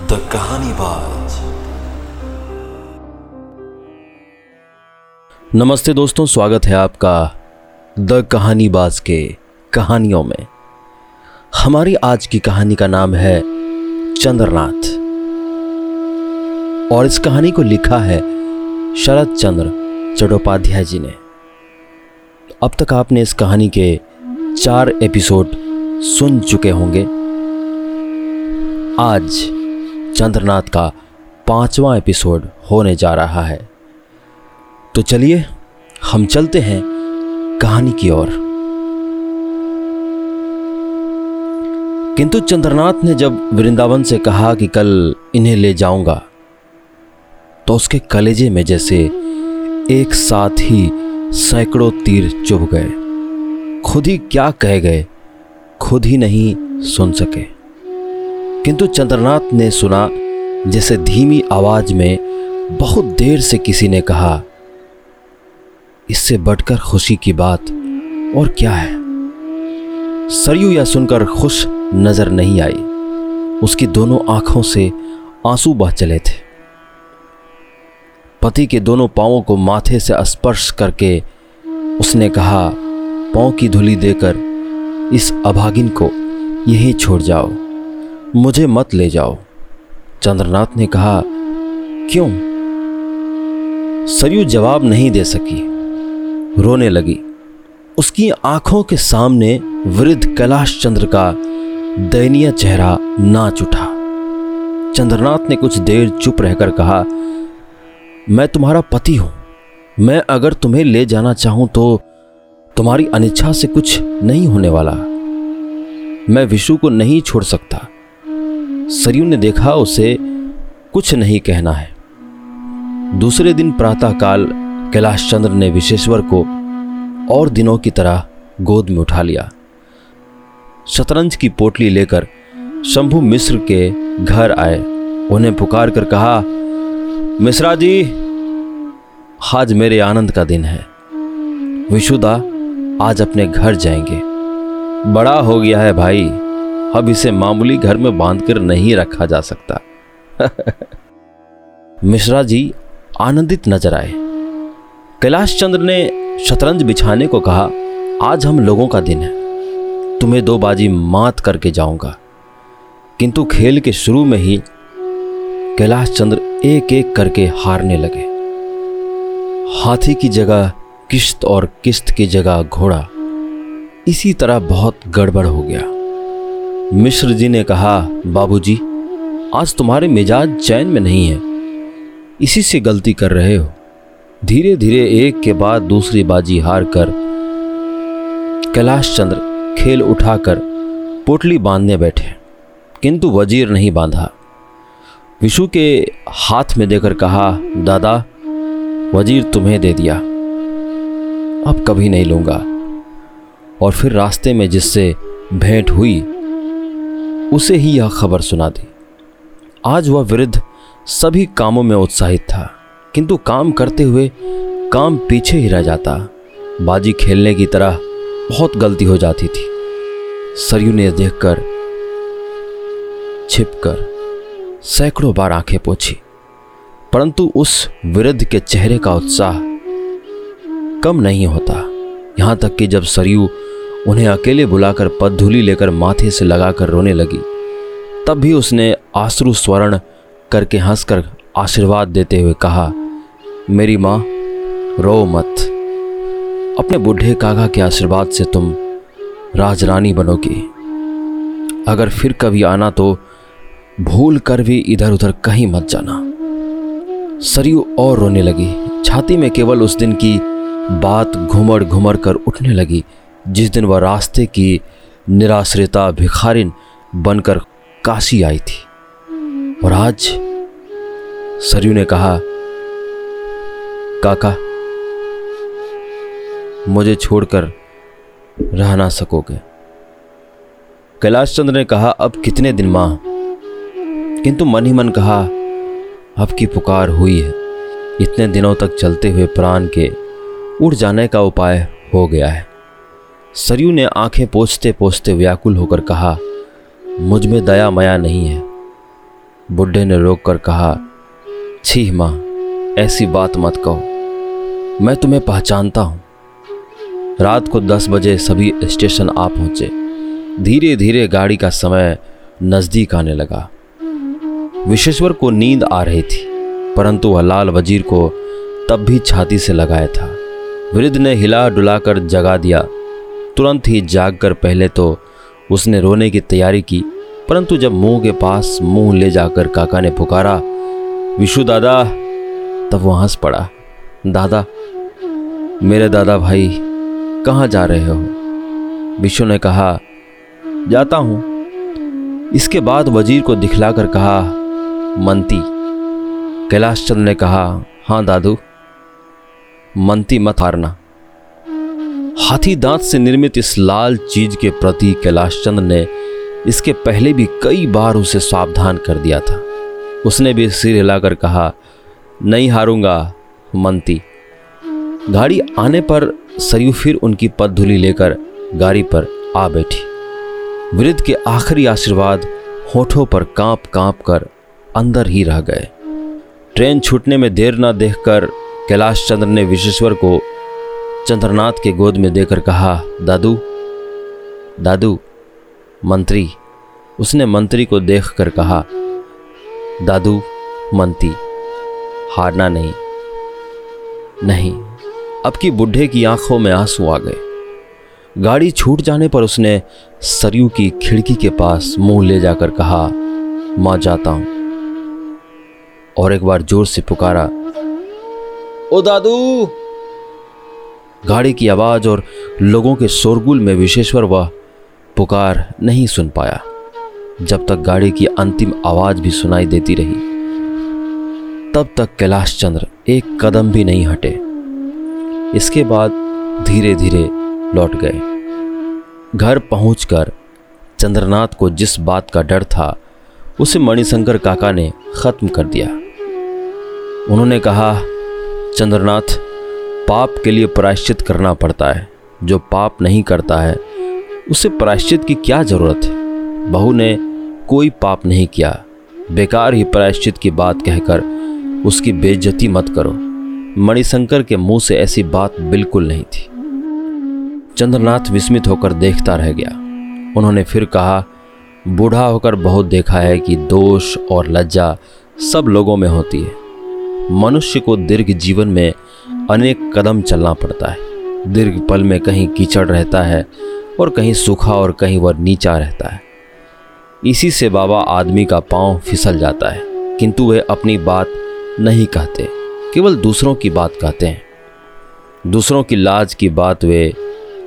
The कहानीबाज। नमस्ते दोस्तों, स्वागत है आपका द कहानीबाज के कहानियों में। हमारी आज की कहानी का नाम है चंद्रनाथ और इस कहानी को लिखा है शरद चंद्र चट्टोपाध्याय जी ने। अब तक आपने इस कहानी के 4 एपिसोड सुन चुके होंगे। आज चंद्रनाथ का 5वां एपिसोड होने जा रहा है, तो चलिए हम चलते हैं कहानी की ओर। किंतु चंद्रनाथ ने जब वृंदावन से कहा कि कल इन्हें ले जाऊंगा, तो उसके कलेजे में जैसे एक साथ ही सैकड़ों तीर चुभ गए। खुद ही क्या कह गए खुद ही नहीं सुन सके, किंतु चंद्रनाथ ने सुना जैसे धीमी आवाज में बहुत देर से किसी ने कहा, इससे बढ़कर खुशी की बात और क्या है। सरयू यह सुनकर खुश नजर नहीं आई, उसकी दोनों आंखों से आंसू बह चले थे। पति के दोनों पांवों को माथे से स्पर्श करके उसने कहा, पांव की धूली देकर इस अभागिन को यहीं छोड़ जाओ, मुझे मत ले जाओ। चंद्रनाथ ने कहा, क्यों? सरयू जवाब नहीं दे सकी, रोने लगी। उसकी आंखों के सामने वृद्ध कैलाश चंद्र का दयनीय चेहरा नाच उठा। चंद्रनाथ ने कुछ देर चुप रहकर कहा, मैं तुम्हारा पति हूं, मैं अगर तुम्हें ले जाना चाहूं तो तुम्हारी अनिच्छा से कुछ नहीं होने वाला। मैं विशु को नहीं छोड़ सकता। सरयू ने देखा उसे कुछ नहीं कहना है। दूसरे दिन प्रातःकाल कैलाश चंद्र ने विश्वेश्वर को और दिनों की तरह गोद में उठा लिया। शतरंज की पोटली लेकर शंभु मिश्र के घर आए। उन्हें पुकार कर कहा, मिश्रा जी, आज मेरे आनंद का दिन है। विशुदा आज अपने घर जाएंगे। बड़ा हो गया है भाई, अब इसे मामूली घर में बांधकर नहीं रखा जा सकता। मिश्रा जी आनंदित नजर आए। कैलाश चंद्र ने शतरंज बिछाने को कहा, आज हम लोगों का दिन है, तुम्हें 2 बाजी मात करके जाऊंगा। किंतु खेल के शुरू में ही कैलाश चंद्र एक एक करके हारने लगे। हाथी की जगह किश्त और किश्त की जगह घोड़ा, इसी तरह बहुत गड़बड़ हो गया। मिश्र जी ने कहा, बाबूजी, आज तुम्हारे मिजाज चैन में नहीं है, इसी से गलती कर रहे हो। धीरे धीरे एक के बाद दूसरी बाजी हार कर कैलाश चंद्र खेल उठाकर पोटली बांधने बैठे, किंतु वजीर नहीं बांधा। विशु के हाथ में देकर कहा, दादा, वजीर तुम्हें दे दिया, अब कभी नहीं लूंगा। और फिर रास्ते में जिससे भेंट हुई उसे ही यह खबर सुना दी। आज वह वृद्ध सभी कामों में उत्साहित था, किंतु काम करते हुए काम पीछे ही रह जाता। बाजी खेलने की तरह बहुत गलती हो जाती थी। सरयू ने देखकर छिपकर सैकड़ों बार आंखें पोंछी, परंतु उस वृद्ध के चेहरे का उत्साह कम नहीं होता। यहां तक कि जब सरयू उन्हें अकेले बुलाकर पद्धुली लेकर माथे से लगाकर रोने लगी, तब भी उसने आंसू स्वर्ण करके हंसकर आशीर्वाद देते हुए कहा, मेरी माँ, रो मत, अपने बूढ़े काका के आशीर्वाद से तुम राजरानी बनोगी। अगर फिर कभी आना तो भूल कर भी इधर उधर कहीं मत जाना। सरयू और रोने लगी। छाती में केवल उस दिन की बात घुमड़ घुमड़ कर उठने लगी, जिस दिन वह रास्ते की निराश्रिता भिखारिन बनकर काशी आई थी। और आज सरयू ने कहा, काका, मुझे छोड़कर रह ना सकोगे। कैलाश चंद्र ने कहा, अब कितने दिन मां? किंतु मन ही मन कहा, अब की पुकार हुई है। इतने दिनों तक चलते हुए प्राण के उड़ जाने का उपाय हो गया है। सरयू ने आंखें पोंछते पोंछते व्याकुल होकर कहा, मुझ में दया माया नहीं है, बुढ़े ने रोककर कहा, छी माँ, ऐसी बात मत कहो, मैं तुम्हें पहचानता हूँ। रात को 10 बजे सभी स्टेशन आ पहुँचे। धीरे धीरे गाड़ी का समय नज़दीक आने लगा। विश्वेश्वर को नींद आ रही थी, परंतु वह लाल वजीर को तब भी छाती से लगाया था। वृद्ध ने हिला डुलाकर जगा दिया। तुरंत ही जागकर पहले तो उसने रोने की तैयारी की, परंतु जब मुंह के पास मुंह ले जाकर काका ने पुकारा, विशु दादा, तब वह हंस पड़ा। दादा, मेरे दादा भाई, कहाँ जा रहे हो? विशु ने कहा, जाता हूँ। इसके बाद वजीर को दिखलाकर कहा, मनती। कैलाश चंद्र ने कहा, हाँ दादू, मनती मत हारना। हाथी दांत से निर्मित इस लाल चीज के प्रति कैलाश चंद्र ने इसके पहले भी कई बार उसे सावधान कर दिया था। उसने भी सिर हिलाकर कहा, नहीं हारूंगा मनती। गाड़ी आने पर सरयू फिर उनकी पदधूलि लेकर गाड़ी पर आ बैठी। वृद्ध के आखिरी आशीर्वाद होठों पर कांप कांप कर अंदर ही रह गए। ट्रेन छूटने में देर न देखकर कैलाश चंद्र ने विश्वेश्वर को चंद्रनाथ के गोद में देकर कहा, दादू दादू, मंत्री। उसने मंत्री को देखकर कहा, दादू मंती, हारना नहीं। नहीं, अब की बुढ़े की आंखों में आंसू आ गए। गाड़ी छूट जाने पर उसने सरयू की खिड़की के पास मुंह ले जाकर कहा, मां जाता हूं, और एक बार जोर से पुकारा, ओ दादू। गाड़ी की आवाज और लोगों के शोरगुल में विश्वेश्वर वह पुकार नहीं सुन पाया, जब तक गाड़ी की अंतिम आवाज भी सुनाई देती रही। तब तक कैलाश चंद्र एक कदम भी नहीं हटे। इसके बाद धीरे धीरे लौट गए। घर पहुंचकर चंद्रनाथ को जिस बात का डर था उसे मणिशंकर काका ने खत्म कर दिया। उन्होंने कहा, चंद्रनाथ, पाप के लिए प्रायश्चित करना पड़ता है। जो पाप नहीं करता है उसे प्रायश्चित की क्या जरूरत है। बहू ने कोई पाप नहीं किया, बेकार ही प्रायश्चित की बात कहकर उसकी बेइज्जती मत करो। मणिशंकर के मुंह से ऐसी बात बिल्कुल नहीं थी। चंद्रनाथ विस्मित होकर देखता रह गया। उन्होंने फिर कहा, बूढ़ा होकर बहुत देखा है कि दोष और लज्जा सब लोगों में होती है। मनुष्य को दीर्घ जीवन में अनेक कदम चलना पड़ता है। दीर्घ पल में कहीं कीचड़ रहता है और कहीं सूखा और कहीं वह नीचा रहता है। इसी से बाबा आदमी का पांव फिसल जाता है, किंतु वे अपनी बात नहीं कहते, केवल दूसरों की बात कहते हैं। दूसरों की लाज की बात वे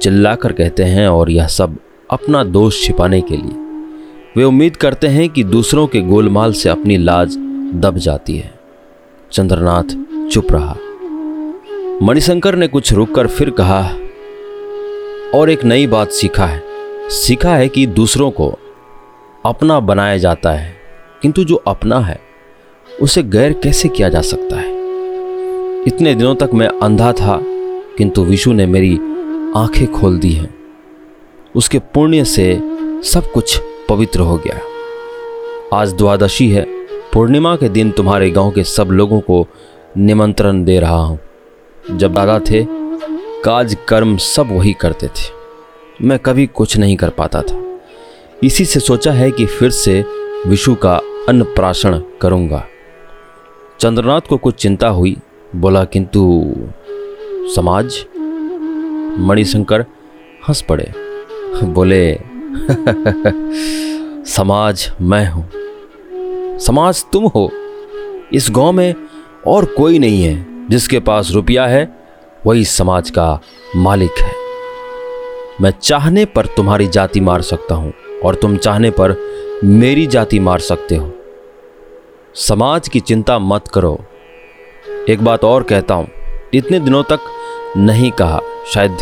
चिल्लाकर कहते हैं, और यह सब अपना दोष छिपाने के लिए। वे उम्मीद करते हैं कि दूसरों के गोलमाल से अपनी लाज दब जाती है। चंद्रनाथ चुप रहा। मणिशंकर ने कुछ रुककर फिर कहा, और एक नई बात सीखा है कि दूसरों को अपना बनाया जाता है, किंतु जो अपना है उसे गैर कैसे किया जा सकता है। इतने दिनों तक मैं अंधा था, किंतु विशु ने मेरी आंखें खोल दी हैं। उसके पुण्य से सब कुछ पवित्र हो गया। आज द्वादशी है। पूर्णिमा के दिन तुम्हारे गांव के सब लोगों को निमंत्रण दे रहा हूं। जब दादा थे, काज कर्म सब वही करते थे। मैं कभी कुछ नहीं कर पाता था। इसी से सोचा है कि फिर से विशु का अन्नप्राशन करूंगा। चंद्रनाथ को कुछ चिंता हुई, बोला, किंतु समाज? मणिशंकर हंस पड़े, बोले, समाज मैं हूं, समाज तुम हो। इस गांव में और कोई नहीं है। जिसके पास रुपया है वही समाज का मालिक है। मैं चाहने पर तुम्हारी जाति मार सकता हूं और तुम चाहने पर मेरी जाति मार सकते हो। समाज की चिंता मत करो। एक बात और कहता हूं, इतने दिनों तक नहीं कहा, शायद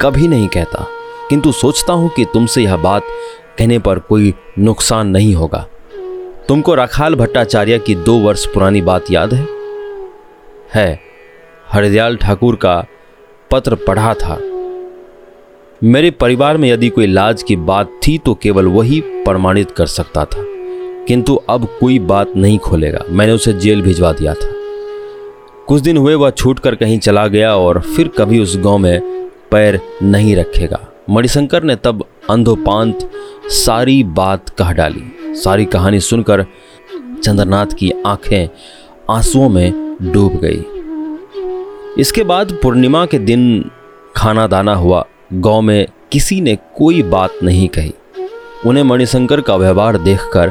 कभी नहीं कहता, किंतु सोचता हूं कि तुमसे यह बात कहने पर कोई नुकसान नहीं होगा। तुमको राखाल भट्टाचार्य की 2 वर्ष पुरानी बात याद है हरिदयाल ठाकुर का पत्र पढ़ा था। मेरे परिवार में यदि कोई लाज की बात थी तो केवल वही प्रमाणित कर सकता था। किंतु अब कोई बात नहीं खोलेगा। मैंने उसे जेल भिजवा दिया था। कुछ दिन हुए वह छूटकर कहीं चला गया और फिर कभी उस गांव में पैर नहीं रखेगा। मणिशंकर ने तब अंधोपांत सारी बात कह डाली। सारी कहानी सुनकर चंद्रनाथ की आंखें आंसुओं में डूब गई। इसके बाद पूर्णिमा के दिन खाना दाना हुआ। गांव में किसी ने कोई बात नहीं कही। उन्हें मणिशंकर का व्यवहार देखकर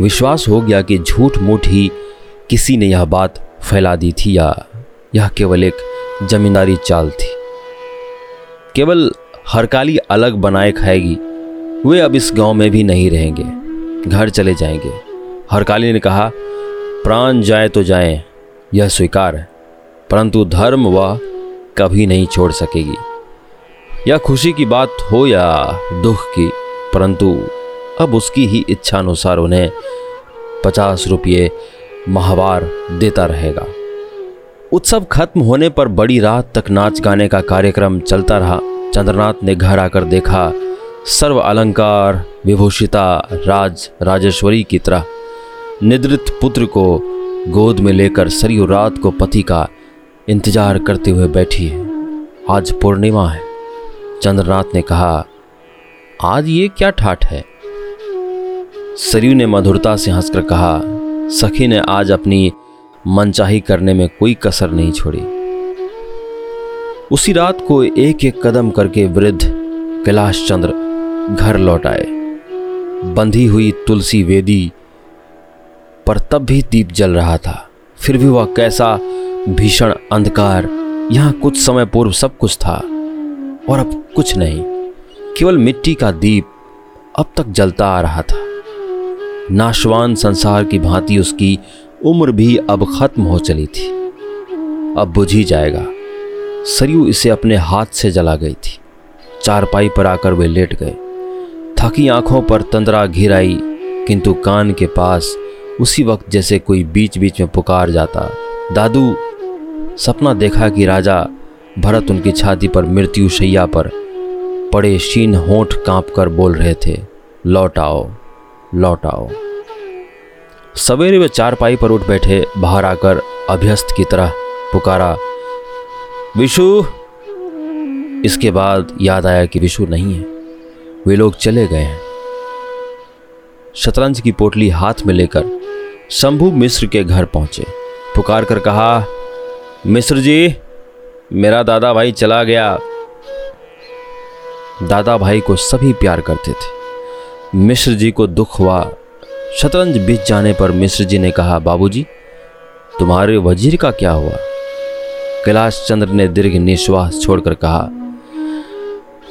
विश्वास हो गया कि झूठ मूठ ही किसी ने यह बात फैला दी थी या यह केवल एक जमींदारी चाल थी। केवल हरकाली अलग बनाए खाएगी। वे अब इस गांव में भी नहीं रहेंगे, घर चले जाएंगे। हरकाली ने कहा, प्राण जाए तो जाएं, यह स्वीकार है, परंतु धर्म वह कभी नहीं छोड़ सकेगी। या खुशी की बात हो या दुख की, परंतु अब उसकी ही इच्छानुसार उन्हें 50 रुपये माहवार देता रहेगा। उत्सव खत्म होने पर बड़ी रात तक नाच गाने का कार्यक्रम चलता रहा। चंद्रनाथ ने घर आकर देखा, सर्व अलंकार विभूषिता राज राजेश्वरी की तरह निद्रित पुत्र को गोद में लेकर सरयू रात को पति का इंतजार करते हुए बैठी है। आज पूर्णिमा है। चंद्रनाथ ने कहा, आज ये क्या ठाठ है? सरयू ने मधुरता से हंसकर कहा, सखी ने आज अपनी मनचाही करने में कोई कसर नहीं छोड़ी। उसी रात को एक एक कदम करके वृद्ध कैलाश चंद्र घर लौट आए। बंधी हुई तुलसी वेदी पर तब भी दीप जल रहा था। फिर भी वह कैसा भीषण अंधकार। यहाँ कुछ समय पूर्व सब कुछ था और अब कुछ नहीं। केवल मिट्टी का दीप अब तक जलता आ रहा था। नाशवान संसार की भांति उसकी उम्र भी अब खत्म हो चली थी। अब बुझ ही जाएगा। सरयू इसे अपने हाथ से जला गई थी। चारपाई पर आकर वे लेट गए। थकी आंखों पर तंद्रा घिर आई, किंतु कान के पास उसी वक्त जैसे कोई बीच बीच में पुकार जाता, दादू। सपना देखा कि राजा भरत उनकी छाती पर मृत्युशैया पर पड़े क्षीण होंठ कांपकर बोल रहे थे, लौट आओ लौट आओ। सवेरे वे चारपाई पर उठ बैठे। बाहर आकर अभ्यस्त की तरह पुकारा, विशु। इसके बाद याद आया कि विशु नहीं है, वे लोग चले गए हैं। शतरंज की पोटली हाथ में लेकर शंभु मिश्र के घर पहुंचे। पुकार कर कहा, मिश्र जी, मेरा दादा भाई चला गया। दादा भाई को सभी प्यार करते थे। मिश्र जी को दुख हुआ। शतरंज बीत जाने पर मिश्र जी ने कहा, बाबूजी, तुम्हारे वजीर का क्या हुआ? कैलाश चंद्र ने दीर्घ निश्वास छोड़कर कहा,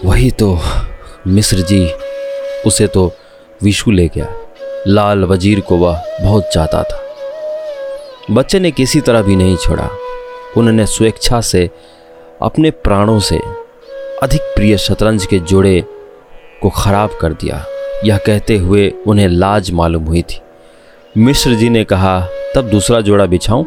वही तो मिश्र जी, उसे तो विशु ले गया। लाल वजीर को वह बहुत चाहता था। बच्चे ने किसी तरह भी नहीं छोड़ा। उन्होंने स्वेच्छा से अपने प्राणों से अधिक प्रिय शतरंज के जोड़े को खराब कर दिया। यह कहते हुए उन्हें लाज मालूम हुई थी। मिश्र जी ने कहा, तब दूसरा जोड़ा बिछाओ।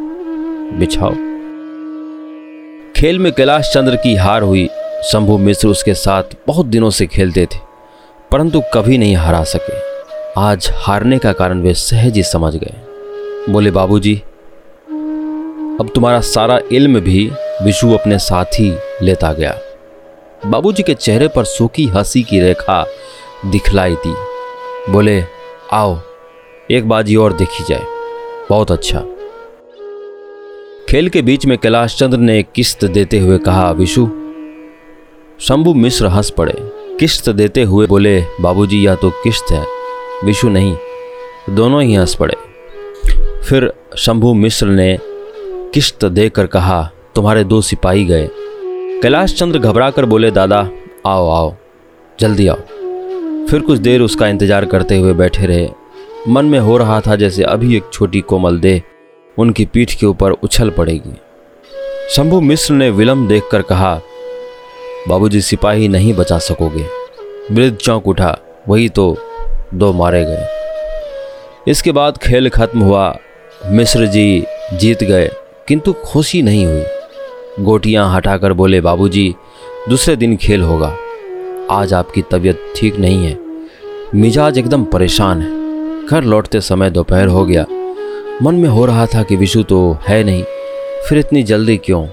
खेल में कैलाश चंद्र की हार हुई। शंभु मिश्र उसके साथ बहुत दिनों से खेलते थे, परंतु कभी नहीं हरा सके। आज हारने का कारण वे सहज ही समझ गए। बोले, बाबूजी, अब तुम्हारा सारा इल्म भी विशु अपने साथ ही लेता गया। बाबूजी के चेहरे पर सूखी हंसी की रेखा दिखलाई दी। बोले, आओ एक बाजी और देखी जाए। बहुत अच्छा। खेल के बीच में कैलाश चंद्र ने किस्त देते हुए कहा, विशु। शंभु मिश्र हंस पड़े। किस्त देते हुए बोले, बाबूजी, यह तो किस्त है, विशु नहीं। दोनों ही हंस पड़े। फिर शंभु मिश्र ने किस्त देकर कहा, तुम्हारे 2 सिपाही गए। कैलाश चंद्र घबरा कर बोले, दादा, आओ आओ जल्दी आओ। फिर कुछ देर उसका इंतजार करते हुए बैठे रहे। मन में हो रहा था जैसे अभी एक छोटी कोमल देह उनकी पीठ के ऊपर उछल पड़ेगी। शंभु मिश्र ने विलंब देखकर कहा, बाबूजी, सिपाही नहीं बचा सकोगे। वृद्ध चौंक उठा। वही तो, 2 मारे गए। इसके बाद खेल खत्म हुआ। मिश्र जी जीत गए, किंतु खुशी नहीं हुई। गोटियां हटाकर बोले, बाबूजी, दूसरे दिन खेल होगा। आज आपकी तबीयत ठीक नहीं है, मिजाज एकदम परेशान है। घर लौटते समय दोपहर हो गया। मन में हो रहा था कि विशु तो है नहीं, फिर इतनी जल्दी क्यों।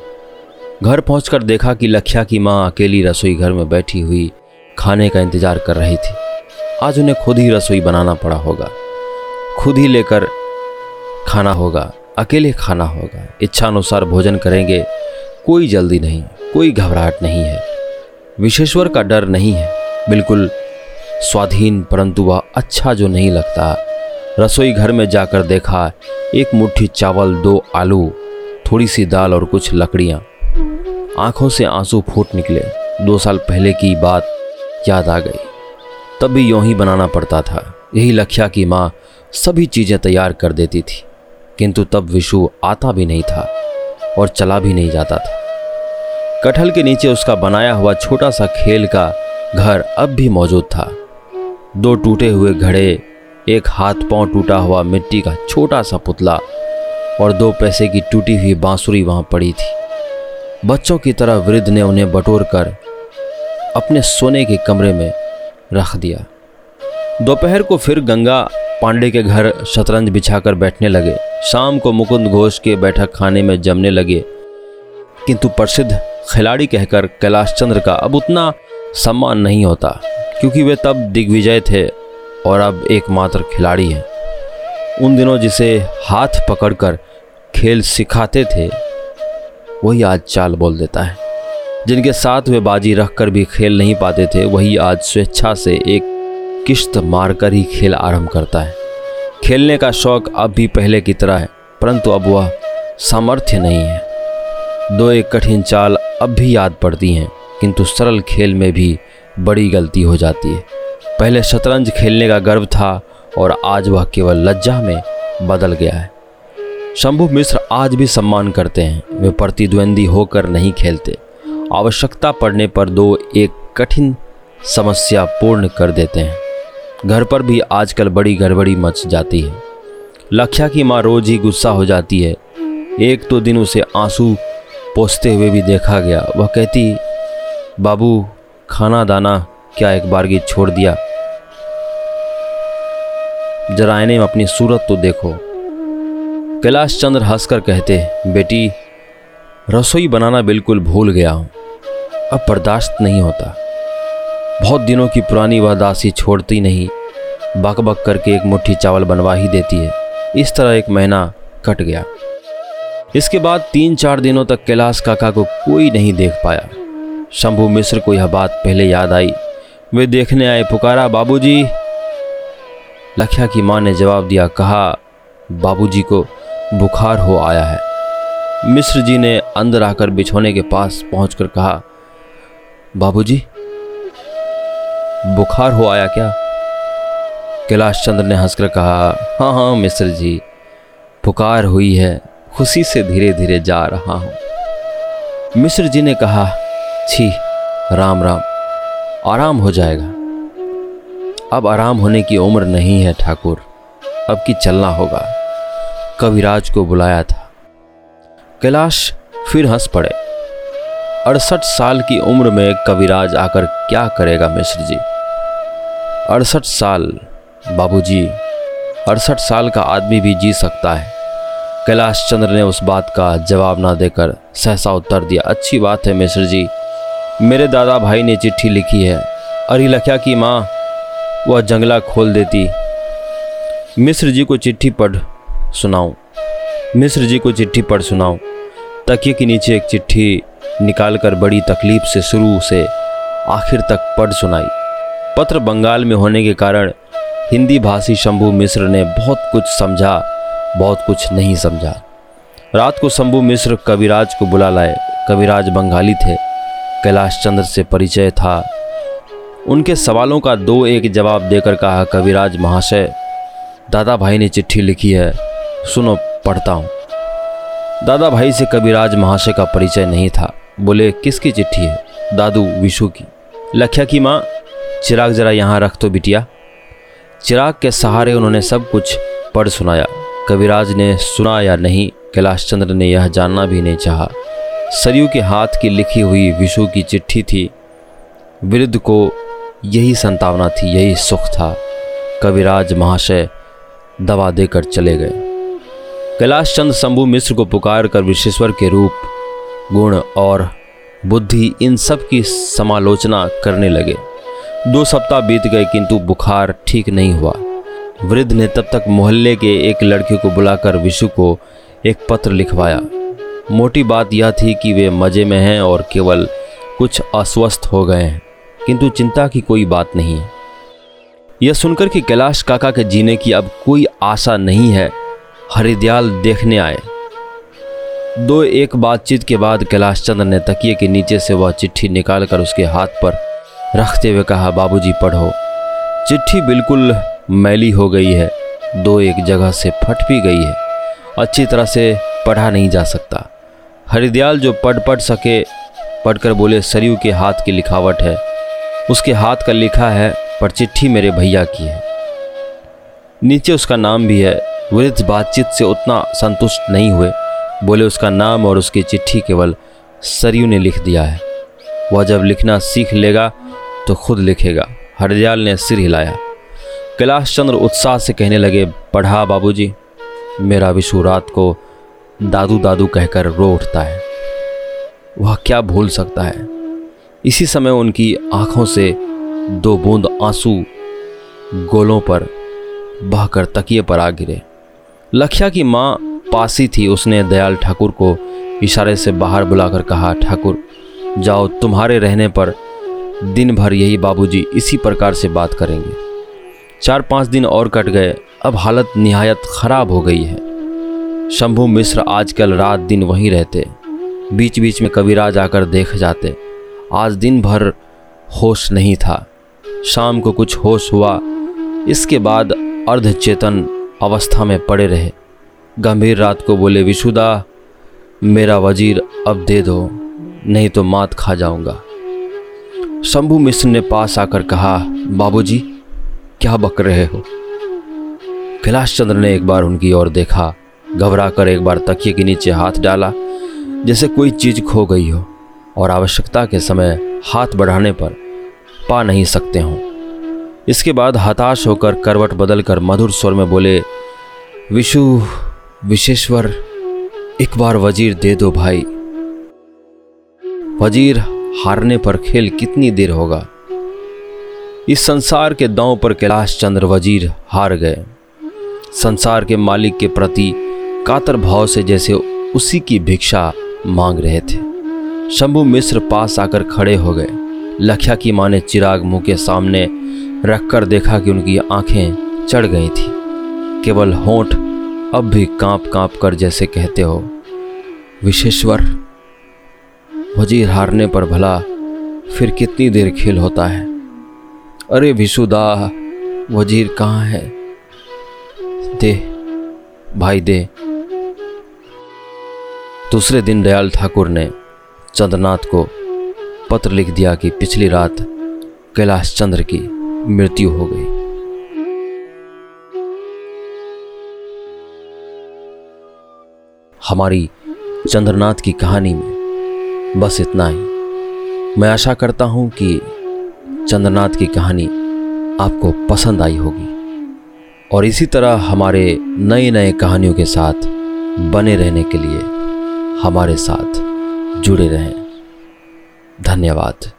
घर पहुंचकर देखा कि लख्या की माँ अकेली रसोई घर में बैठी हुई खाने का इंतजार कर रही थी। आज उन्हें खुद ही रसोई बनाना पड़ा होगा, खुद ही लेकर खाना होगा, अकेले खाना होगा। इच्छानुसार भोजन करेंगे, कोई जल्दी नहीं, कोई घबराहट नहीं है। विश्वेश्वर का डर नहीं है, बिल्कुल स्वाधीन, परंतु वह अच्छा जो नहीं लगता। रसोई घर में जाकर देखा, एक मुट्ठी चावल, 2 आलू, थोड़ी सी दाल और कुछ लकड़ियाँ। आंखों से आंसू फूट निकले। 2 साल पहले की बात याद आ गई, तब भी यूं ही बनाना पड़ता था। यही लख्या की माँ सभी चीज़ें तैयार कर देती थी, किंतु तब विशु आता भी नहीं था और चला भी नहीं जाता था। कटहल के नीचे उसका बनाया हुआ छोटा सा खेल का घर अब भी मौजूद था। 2 टूटे हुए घड़े, एक हाथ पांव टूटा हुआ मिट्टी का छोटा सा पुतला और 2 पैसे की टूटी हुई बांसुरी वहां पड़ी थी। बच्चों की तरह वृद्ध ने उन्हें बटोर कर अपने सोने के कमरे में रख दिया। दोपहर को फिर गंगा पांडे के घर शतरंज बिछाकर बैठने लगे। शाम को मुकुंद घोष के बैठक खाने में जमने लगे, किंतु प्रसिद्ध खिलाड़ी कहकर कैलाश चंद्र का अब उतना सम्मान नहीं होता, क्योंकि वे तब दिग्विजय थे और अब एकमात्र खिलाड़ी हैं। उन दिनों जिसे हाथ पकड़कर खेल सिखाते थे, वही आज चाल बोल देता है। जिनके साथ वे बाजी रखकर भी खेल नहीं पाते थे, वही आज स्वेच्छा से एक किश्त मारकर ही खेल आरंभ करता है। खेलने का शौक अब भी पहले की तरह है, परंतु अब वह सामर्थ्य नहीं है। 2-1 कठिन चाल अब भी याद पड़ती हैं, किंतु सरल खेल में भी बड़ी गलती हो जाती है। पहले शतरंज खेलने का गर्व था और आज वह केवल लज्जा में बदल गया है। शंभु मिश्र आज भी सम्मान करते हैं, वे प्रतिद्वंदी होकर नहीं खेलते। आवश्यकता पड़ने पर 2-1 कठिन समस्या पूर्ण कर देते हैं। घर पर भी आजकल बड़ी गड़बड़ी मच जाती है। लख्या की माँ रोज ही गुस्सा हो जाती है। एक तो दिन उसे आंसू पोंछते हुए भी देखा गया। वह कहती, बाबू खाना दाना क्या एक बारगी छोड़ दिया, जरा आईने में अपनी सूरत तो देखो। कैलाश चंद्र हंसकर कहते, बेटी रसोई बनाना बिल्कुल भूल गया हूँ, अब बर्दाश्त नहीं होता। बहुत दिनों की पुरानी वह दासी छोड़ती नहीं, बक बक करके एक मुट्ठी चावल बनवा ही देती है। इस तरह एक महीना कट गया। इसके बाद 3-4 दिनों तक कैलाश काका को कोई नहीं देख पाया। शंभु मिश्र को यह बात पहले याद आई, वे देखने आए, पुकारा, बाबूजी। लख्या की माँ ने जवाब दिया, कहा, बाबूजी को बुखार हो आया है। मिश्र जी ने अंदर आकर बिछौने के पास पहुंचकर कहा, बाबूजी बुखार हो आया क्या? कैलाश चंद्र ने हंसकर कहा, हाँ हाँ मिश्र जी, पुकार हुई है, खुशी से धीरे धीरे जा रहा हूँ। मिश्र जी ने कहा, छी राम राम, आराम हो जाएगा। अब आराम होने की उम्र नहीं है ठाकुर, अब की चलना होगा, कविराज को बुलाया था। कैलाश फिर हंस पड़े। 68 साल की उम्र में कविराज आकर क्या करेगा मिश्र जी? 68 साल बाबूजी, 68 साल का आदमी भी जी सकता है। कैलाश चंद्र ने उस बात का जवाब ना देकर सहसा उत्तर दिया, अच्छी बात है मिश्र जी, मेरे दादा भाई ने चिट्ठी लिखी है। अरे लख्या की माँ, वह जंगला खोल देती। मिश्र जी को चिट्ठी पढ़ सुनाऊं, मिश्र जी को चिट्ठी पढ़ सुनाऊं। तकिए के नीचे एक चिट्ठी निकालकर बड़ी तकलीफ से शुरू से आखिर तक पढ़ सुनाई। पत्र बंगाल में होने के कारण हिंदी भाषी शंभु मिश्र ने बहुत कुछ समझा, बहुत कुछ नहीं समझा। रात को शंभु मिश्र कविराज को बुला लाए। कविराज बंगाली थे, कैलाश चंद्र से परिचय था। उनके सवालों का 2-1 जवाब देकर कहा, कविराज महाशय, दादा भाई ने चिट्ठी लिखी है, सुनो पढ़ता हूँ। दादा भाई से कविराज महाशय का परिचय नहीं था। बोले, किसकी चिट्ठी है? दादू, विशु की। लख्या की माँ, चिराग जरा यहाँ रख तो बिटिया। चिराग के सहारे उन्होंने सब कुछ पढ़ सुनाया। कविराज ने सुना या नहीं, कैलाश चंद्र ने यह जानना भी नहीं चाहा। सरयू के हाथ की लिखी हुई विशु की चिट्ठी थी। वृद्ध को यही संतावना थी, यही सुख था। कविराज महाशय दवा देकर चले गए। कैलाश चंद्र शंभु मिश्र को पुकार कर विश्वेश्वर के रूप, गुण और बुद्धि इन सब की समालोचना करने लगे। 2 सप्ताह बीत गए किंतु बुखार ठीक नहीं हुआ। वृद्ध ने तब तक मोहल्ले के एक लड़के को बुलाकर विशु को एक पत्र लिखवाया। मोटी बात यह थी कि वे मज़े में हैं और केवल कुछ अस्वस्थ हो गए हैं, किंतु चिंता की कोई बात नहीं है। यह सुनकर कि कैलाश काका के जीने की अब कोई आशा नहीं है, हरिदयाल देखने आए। 2-1 बातचीत के बाद कैलाश चंद्र ने तकिए के नीचे से वह चिट्ठी निकालकर उसके हाथ पर रखते हुए कहा, बाबूजी पढ़ो। चिट्ठी बिल्कुल मैली हो गई है, 2-1 जगह से फट भी गई है, अच्छी तरह से पढ़ा नहीं जा सकता। हरिदयाल जो पढ़ सके पढ़कर बोले, सरयू के हाथ की लिखावट है, उसके हाथ का लिखा है, पर चिट्ठी मेरे भैया की है, नीचे उसका नाम भी है। वृद्ध बातचीत से उतना संतुष्ट नहीं हुए, बोले उसका नाम और उसकी चिट्ठी केवल सरयू ने लिख दिया है, वह जब लिखना सीख लेगा तो खुद लिखेगा। हरिदयाल ने सिर हिलाया। कैलाश चंद्र उत्साह से कहने लगे, पढ़ा बाबूजी। मेरा विशु रात को दादू दादू कहकर रो उठता है, वह क्या भूल सकता है। इसी समय उनकी आंखों से 2 बूंद आंसू गोलों पर बहकर तकिए पर आ गिरे। लख्या की माँ पासी थी, उसने दयाल ठाकुर को इशारे से बाहर बुलाकर कहा, ठाकुर जाओ, तुम्हारे रहने पर दिन भर यही बाबूजी इसी प्रकार से बात करेंगे। 4-5 दिन और कट गए, अब हालत निहायत खराब हो गई है। शंभु मिश्र आजकल रात दिन वहीं रहते, बीच बीच में कविराज आकर देख जाते। आज दिन भर होश नहीं था, शाम को कुछ होश हुआ, इसके बाद अर्धचेतन अवस्था में पड़े रहे। गंभीर रात को बोले, विशुदा मेरा वजीर अब दे दो, नहीं तो मात खा जाऊंगा। शंभु मिश्र ने पास आकर कहा, बाबूजी क्या बक रहे हो। कैलाश चंद्र ने एक बार उनकी ओर देखा, घबरा कर एक बार तकिए के नीचे हाथ डाला, जैसे कोई चीज खो गई हो और आवश्यकता के समय हाथ बढ़ाने पर पा नहीं सकते हों। इसके बाद हताश होकर करवट बदलकर मधुर स्वर में बोले, विशु, विश्वेश्वर एक बार वजीर दे दो भाई। वजीर हारने पर खेल कितनी देर होगा। इस संसार के दांव पर कैलाश चंद्र वजीर हार गए। संसार के मालिक के प्रति कातर भाव से जैसे उसी की भिक्षा मांग रहे थे। शंभु मिश्र पास आकर खड़े हो गए। लख्या की मां ने चिराग मुंह के सामने रखकर देखा कि उनकी आंखें चढ़ गई थी, केवल होंठ अब भी कांप कर जैसे कहते हो, विश्वेश्वर वजीर हारने पर भला फिर कितनी देर खेल होता है। अरे विशुदा, वजीर कहाँ है, दे भाई दे। दूसरे दिन दयाल ठाकुर ने चंद्रनाथ को पत्र लिख दिया कि पिछली रात कैलाश चंद्र की मृत्यु हो गई। हमारी चंद्रनाथ की कहानी में बस इतना ही। मैं आशा करता हूं कि चंद्रनाथ की कहानी आपको पसंद आई होगी और इसी तरह हमारे नए कहानियों के साथ बने रहने के लिए हमारे साथ जुड़े रहें। धन्यवाद।